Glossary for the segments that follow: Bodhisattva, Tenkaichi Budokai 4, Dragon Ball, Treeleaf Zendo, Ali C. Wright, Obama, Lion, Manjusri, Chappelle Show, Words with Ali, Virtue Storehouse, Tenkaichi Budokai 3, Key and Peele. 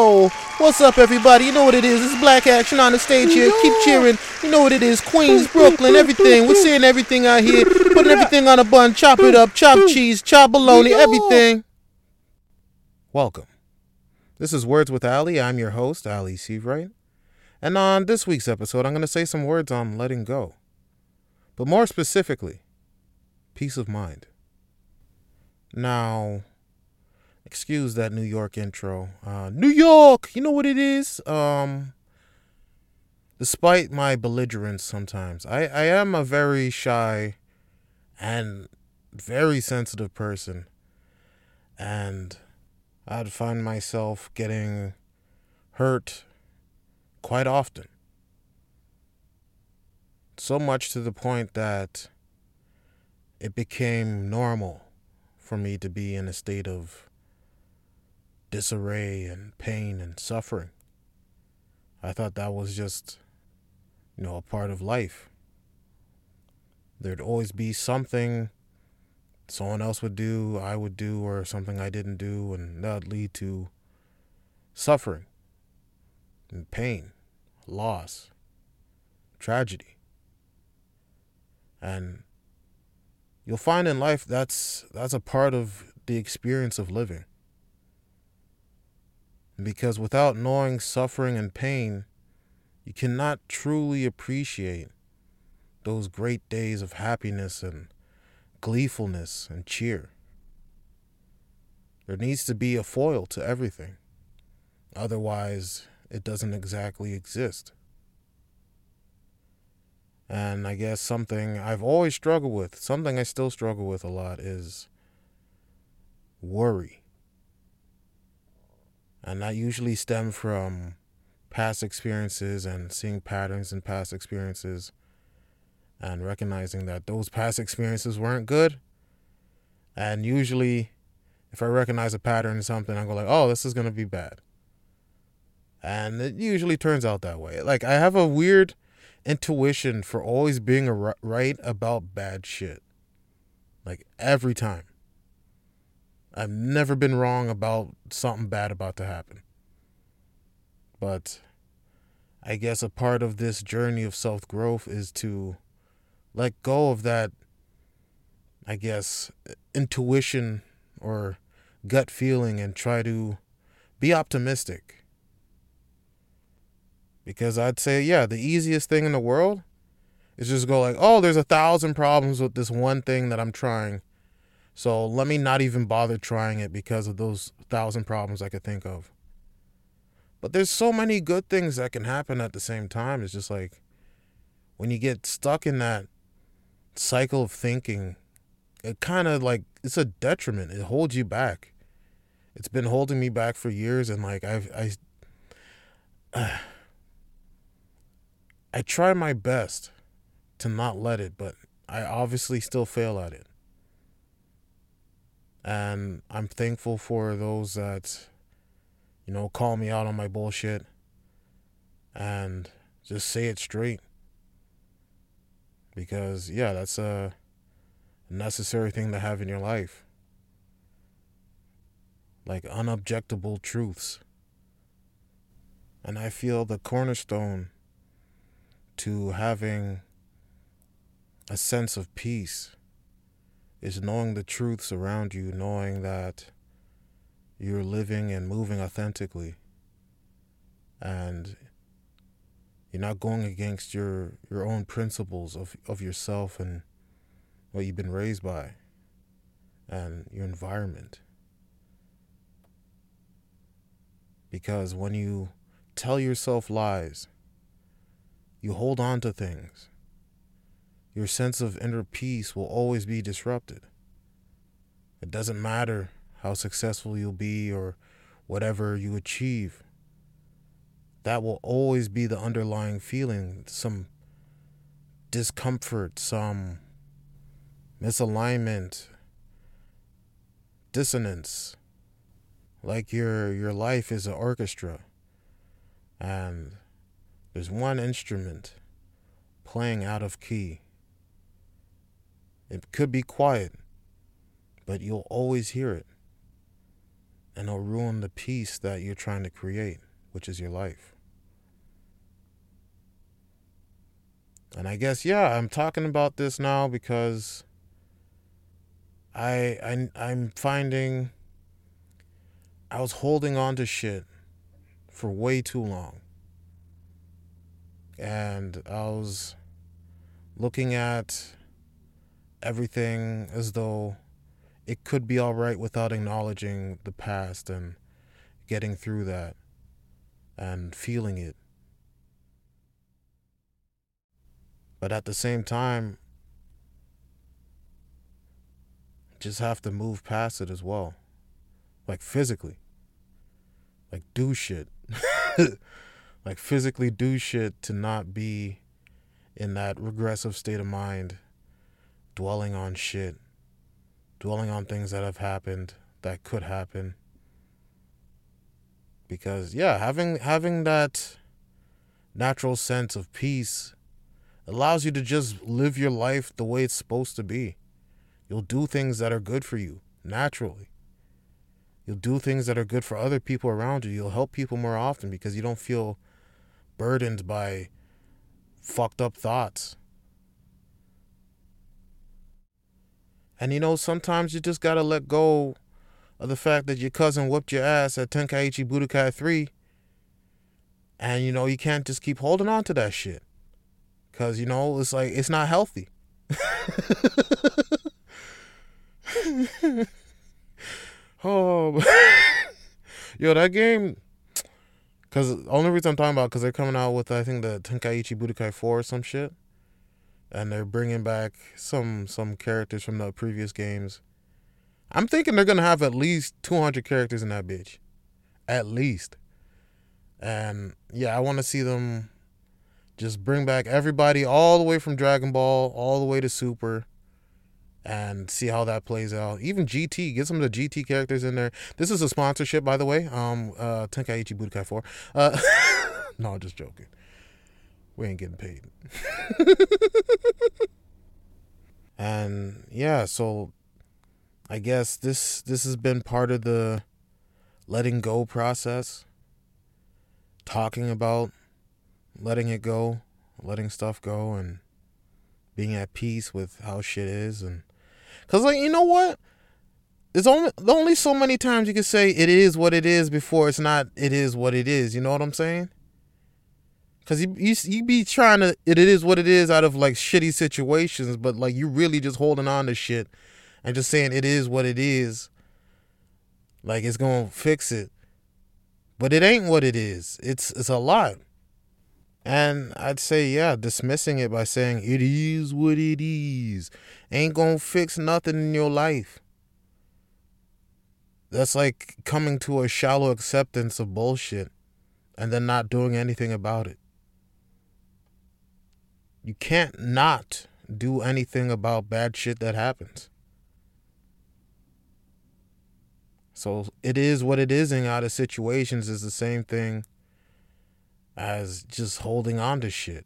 Yo, what's up, everybody? You know what it is. It's Black Action on the stage here. Keep cheering. You know what it is. Queens, Brooklyn, everything. We're seeing everything out here. Putting everything on a bun. Chop it up. Chop cheese. Chop bologna. Everything. Welcome. This is Words with Ali. I'm your host, Ali C. Wright. And on this week's episode, I'm going to say some words on letting go. But more specifically, peace of mind. Now, excuse that New York intro. New York! You know what it is? Despite my belligerence sometimes, I am a very shy and very sensitive person. And I'd find myself getting hurt quite often. So much to the point that it became normal for me to be in a state of disarray and pain and suffering. I thought that was just, a part of life. There'd always be something someone else would do, I would do, or something I didn't do, and that would lead to suffering and pain, loss, tragedy. And you'll find in life that's a part of the experience of living. Because without knowing suffering and pain, you cannot truly appreciate those great days of happiness and gleefulness and cheer. There needs to be a foil to everything. Otherwise, it doesn't exactly exist. And I guess something I've always struggled with, something I still struggle with a lot, is worry. And that usually stems from past experiences and seeing patterns in past experiences and recognizing that those past experiences weren't good. And usually, if I recognize a pattern in something, I go like, oh, this is going to be bad. And it usually turns out that way. Like, I have a weird intuition for always being right about bad shit. Like, every time. I've never been wrong about something bad about to happen. But I guess a part of this journey of self-growth is to let go of that, I guess, intuition or gut feeling and try to be optimistic. Because I'd say, the easiest thing in the world is just go like, oh, there's 1,000 problems with this one thing that I'm trying. So let me not even bother trying it because of those 1,000 problems I could think of. But there's so many good things that can happen at the same time. It's just like when you get stuck in that cycle of thinking, it kind of like it's a detriment. It holds you back. It's been holding me back for years. And like I try my best to not let it, but I obviously still fail at it. And I'm thankful for those that, call me out on my bullshit and just say it straight. Because, that's a necessary thing to have in your life. Like unobjectable truths. And I feel the cornerstone to having a sense of peace is knowing the truths around you, knowing that you're living and moving authentically. And you're not going against your own principles of yourself and what you've been raised by and your environment. Because when you tell yourself lies, you hold on to things. Your sense of inner peace will always be disrupted. It doesn't matter how successful you'll be or whatever you achieve. That will always be the underlying feeling, some discomfort, some misalignment, dissonance. Like your life is an orchestra and there's one instrument playing out of key. It could be quiet, but you'll always hear it. and it'll ruin the peace that you're trying to create, which is your life. And I guess, yeah, I'm talking about this now because I'm finding I was holding on to shit for way too long. And I was looking at everything as though it could be all right without acknowledging the past and getting through that and feeling it. But at the same time, just have to move past it as well. Like physically. Like do shit. Like physically do shit to not be in that regressive state of mind, dwelling on shit, dwelling on things that have happened, that could happen. Because yeah, having that natural sense of peace allows you to just live your life the way it's supposed to be. You'll do things that are good for you, naturally. You'll do things that are good for other people around you. You'll help people more often because you don't feel burdened by fucked up thoughts. And you know, sometimes you just gotta let go of the fact that your cousin whooped your ass at Tenkaichi Budokai 3. And you know, you can't just keep holding on to that shit. Cause you know, it's like, it's not healthy. Oh, yo, that game. Cause the only reason I'm talking about, cause they're coming out with, I think, the Tenkaichi Budokai 4 or some shit. And they're bringing back some characters from the previous games. I'm thinking they're going to have at least 200 characters in that bitch. At least. And yeah, I want to see them just bring back everybody all the way from Dragon Ball, all the way to Super. And see how that plays out. Even GT. Get some of the GT characters in there. This is a sponsorship, by the way. Tenkaichi Budokai 4. No, just joking. We ain't getting paid. And yeah, so I guess this has been part of the letting go process. Talking about letting it go, letting stuff go, and being at peace with how shit is. And because, like, you know what? There's only so many times you can say it is what it is before it's not it is what it is. You know what I'm saying? Because you be trying to, it is what it is out of, like, shitty situations, but, like, you really just holding on to shit and just saying it is what it is. Like, it's going to fix it. But it ain't what it is. It's a lot. And I'd say, yeah, dismissing it by saying it is what it is ain't going to fix nothing in your life. That's like coming to a shallow acceptance of bullshit and then not doing anything about it. You can't not do anything about bad shit that happens. So it is what it is in out of situations is the same thing as just holding on to shit.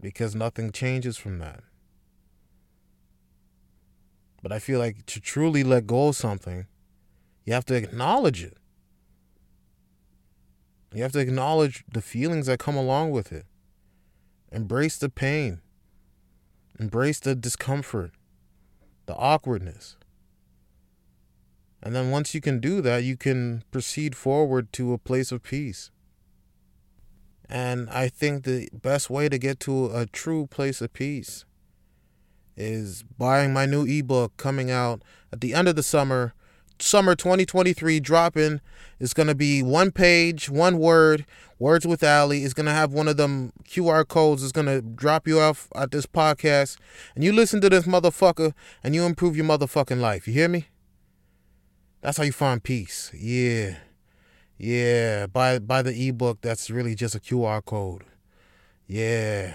Because nothing changes from that. But I feel like to truly let go of something, you have to acknowledge it. You have to acknowledge the feelings that come along with it. Embrace the pain. Embrace the discomfort, the awkwardness. And then once you can do that, you can proceed forward to a place of peace. And I think the best way to get to a true place of peace is buying my new ebook coming out at the end of the summer. Summer 2023 dropping. It's going to be one page, one word, Words with Ali. It's going to have one of them QR codes. It's going to drop you off at this podcast. And you listen to this motherfucker and you improve your motherfucking life. You hear me? That's how you find peace. Yeah. Yeah. Buy the ebook. That's really just a QR code. Yeah.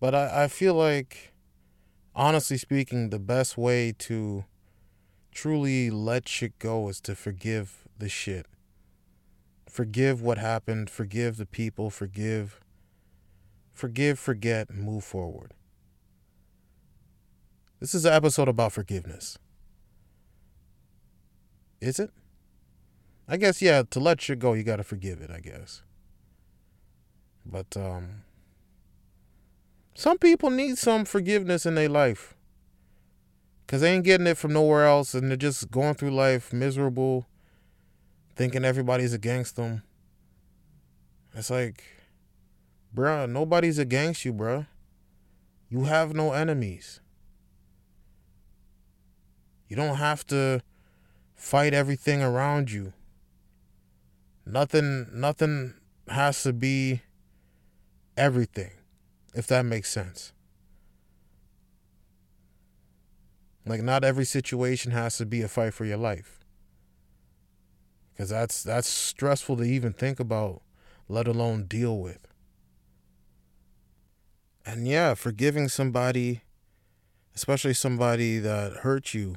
But I feel like, honestly speaking, the best way to truly let shit go is to forgive the shit. Forgive what happened. Forgive the people. Forgive, forget, and move forward. This is an episode about forgiveness. Is it? I guess, yeah, to let shit go, you got to forgive it, I guess. But some people need some forgiveness in their life because they ain't getting it from nowhere else, and they're just going through life miserable, thinking everybody's against them. It's like, bruh, nobody's against you, bruh. You have no enemies. You don't have to fight everything around you. Nothing has to be everything, if that makes sense. Like, not every situation has to be a fight for your life. Because that's stressful to even think about, let alone deal with. And yeah, forgiving somebody, especially somebody that hurt you,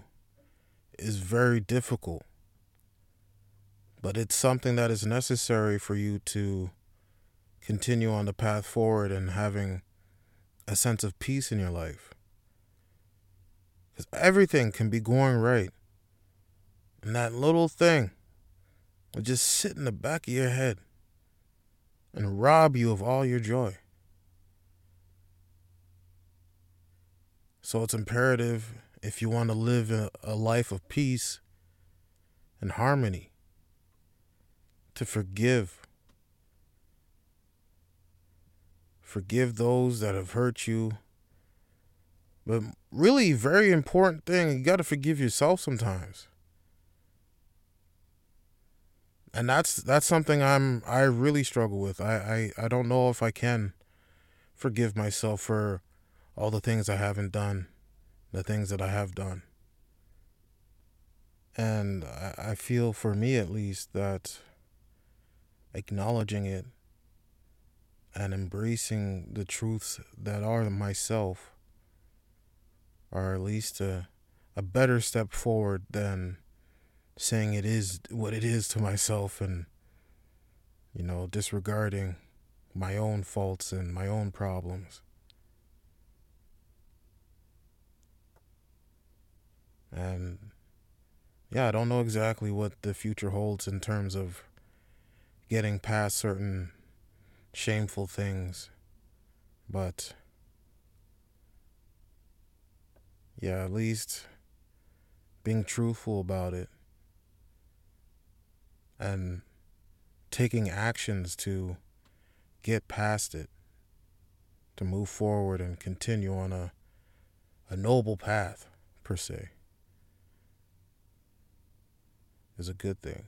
is very difficult. But it's something that is necessary for you to continue on the path forward and having a sense of peace in your life. Because everything can be going right. And that little thing will just sit in the back of your head and rob you of all your joy. So it's imperative, if you want to live a life of peace and harmony, to forgive. Forgive those that have hurt you. But really, very important thing, you got to forgive yourself sometimes. And that's something I really struggle with. I don't know if I can forgive myself for all the things I haven't done, the things that I have done. And I feel, for me at least, that acknowledging it and embracing the truths that are myself are at least a better step forward than saying it is what it is to myself and, you know, disregarding my own faults and my own problems. And yeah, I don't know exactly what the future holds in terms of getting past certain shameful things. But yeah, at least being truthful about it and taking actions to get past it, to move forward and continue on a noble path, per se, is a good thing.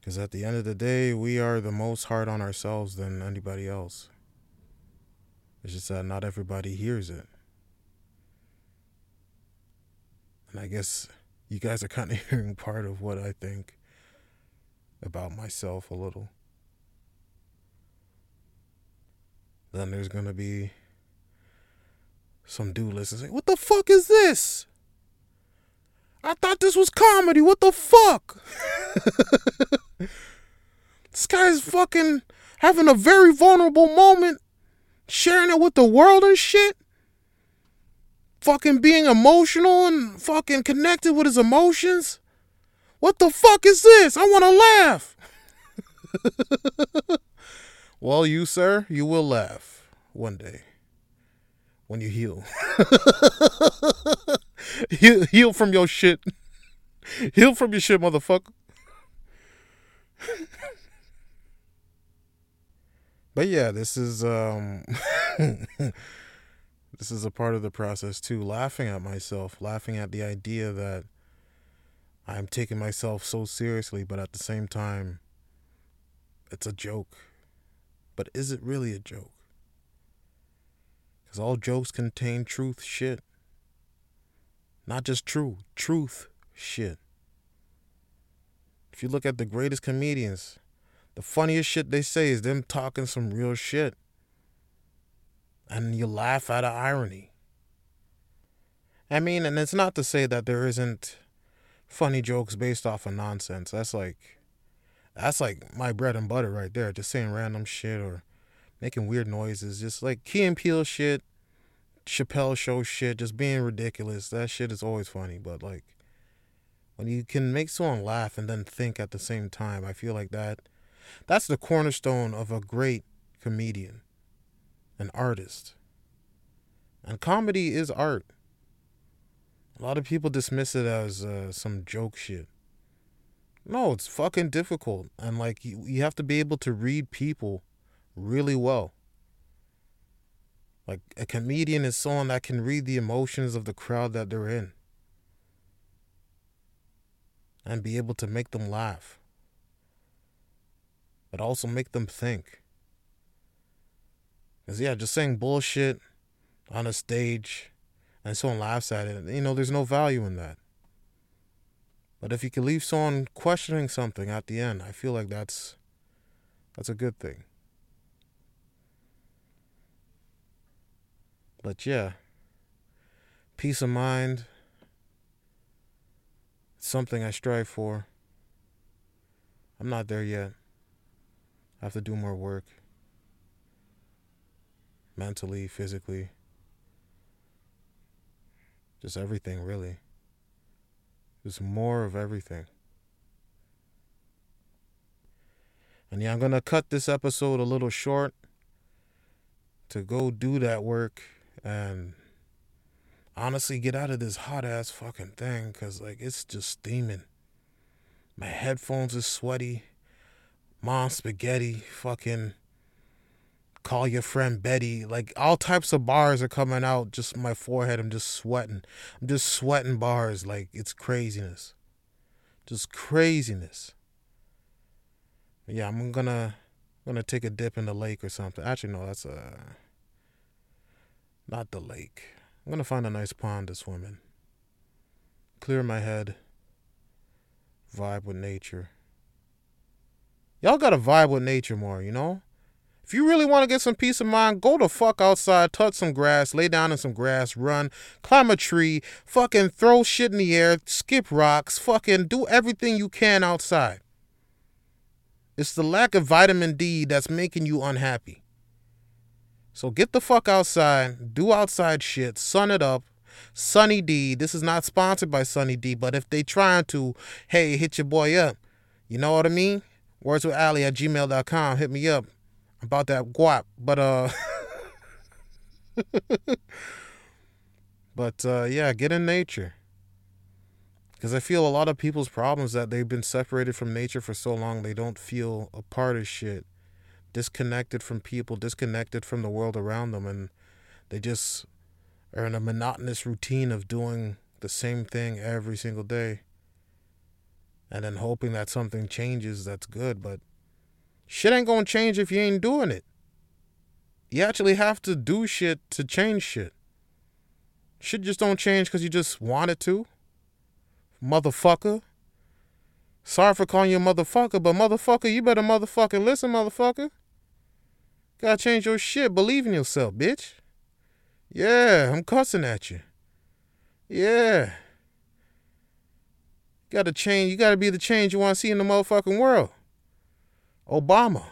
Because at the end of the day, we are the most hard on ourselves than anybody else. It's just that not everybody hears it. And I guess you guys are kind of hearing part of what I think about myself a little. Then there's going to be some dude listening like, what the fuck is this? I thought this was comedy. What the fuck? This guy's fucking having a very vulnerable moment, sharing it with the world and shit. Fucking being emotional and fucking connected with his emotions. What the fuck is this? I want to laugh. Well, you, sir, you will laugh one day when you heal. Heal from your shit. Heal from your shit, motherfucker. But yeah, this is this is a part of the process too. Laughing at myself, laughing at the idea that I'm taking myself so seriously, but at the same time, it's a joke. But is it really a joke? Because all jokes contain truth shit. Not just truth shit. If you look at the greatest comedians, the funniest shit they say is them talking some real shit. And you laugh at an irony. I mean, and it's not to say that there isn't funny jokes based off of nonsense. That's like my bread and butter right there. Just saying random shit or making weird noises. Just like Key and Peele shit, Chappelle Show shit, just being ridiculous. That shit is always funny, but like when you can make someone laugh and then think at the same time, I feel like that's the cornerstone of a great comedian, an artist. And comedy is art. A lot of people dismiss it as some joke shit. No, it's fucking difficult. And like you have to be able to read people really well. Like a comedian is someone that can read the emotions of the crowd that they're in and be able to make them laugh, but also make them think. Because yeah, just saying bullshit on a stage and someone laughs at it, you know, there's no value in that. But if you can leave someone questioning something at the end, I feel like that's a good thing. But yeah, peace of mind, it's something I strive for. I'm not there yet. I have to do more work, mentally, physically, just everything really. Just more of everything. And yeah, I'm going to cut this episode a little short to go do that work. And honestly, get out of this hot ass fucking thing, because like it's just steaming. My headphones are sweaty. Mom spaghetti, fucking call your friend Betty. Like all types of bars are coming out. Just my forehead, I'm just sweating. I'm just sweating bars. Like it's craziness. Just craziness. But yeah, I'm gonna take a dip in the lake or something. Actually, no, that's not the lake. I'm going to find a nice pond to swim in. Clear my head. Vibe with nature. Y'all got to vibe with nature more, you know? If you really want to get some peace of mind, go the fuck outside, touch some grass, lay down in some grass, run, climb a tree, fucking throw shit in the air, skip rocks, fucking do everything you can outside. It's the lack of vitamin D that's making you unhappy. So get the fuck outside, do outside shit, sun it up. Sunny D, this is not sponsored by Sunny D, but if they trying to, hey, hit your boy up. You know what I mean? wordswithali@gmail.com, hit me up about that guap. But, yeah, get in nature. Because I feel a lot of people's problems that they've been separated from nature for so long, they don't feel a part of shit. Disconnected from people, disconnected from the world around them, and they just are in a monotonous routine of doing the same thing every single day and then hoping that something changes that's good. But shit ain't gonna change if you ain't doing it. You actually have to do shit to change shit. Shit just don't change because you just want it to, motherfucker. Sorry for calling you a motherfucker, but motherfucker, you better motherfucking listen, motherfucker. Gotta change your shit. Believe in yourself, bitch. Yeah, I'm cussing at you. Yeah. Gotta change. You gotta be the change you want to see in the motherfucking world. Obama.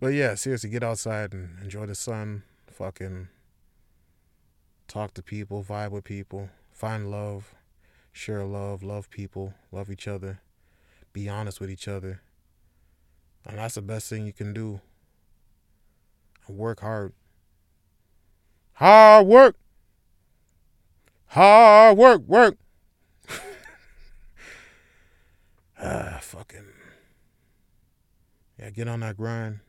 But yeah, seriously, get outside and enjoy the sun. Fucking talk to people, vibe with people, find love. Share love people, love each other, be honest with each other. And that's the best thing you can do. And work hard. Hard work. Hard work, work. Fucking. Yeah, get on that grind.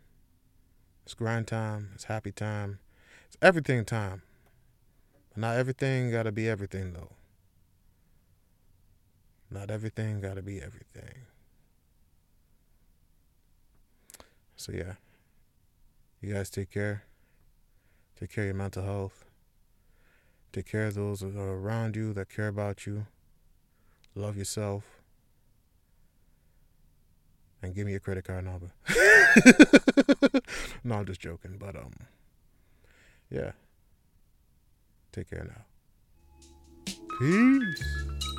It's grind time. It's happy time. It's everything time. But not everything gotta be everything, though. Not everything gotta be everything. So yeah, you guys take care. Take care of your mental health. Take care of those that are around you that care about you. Love yourself. And give me your credit card number. No, I'm just joking, but yeah. Take care now. Peace.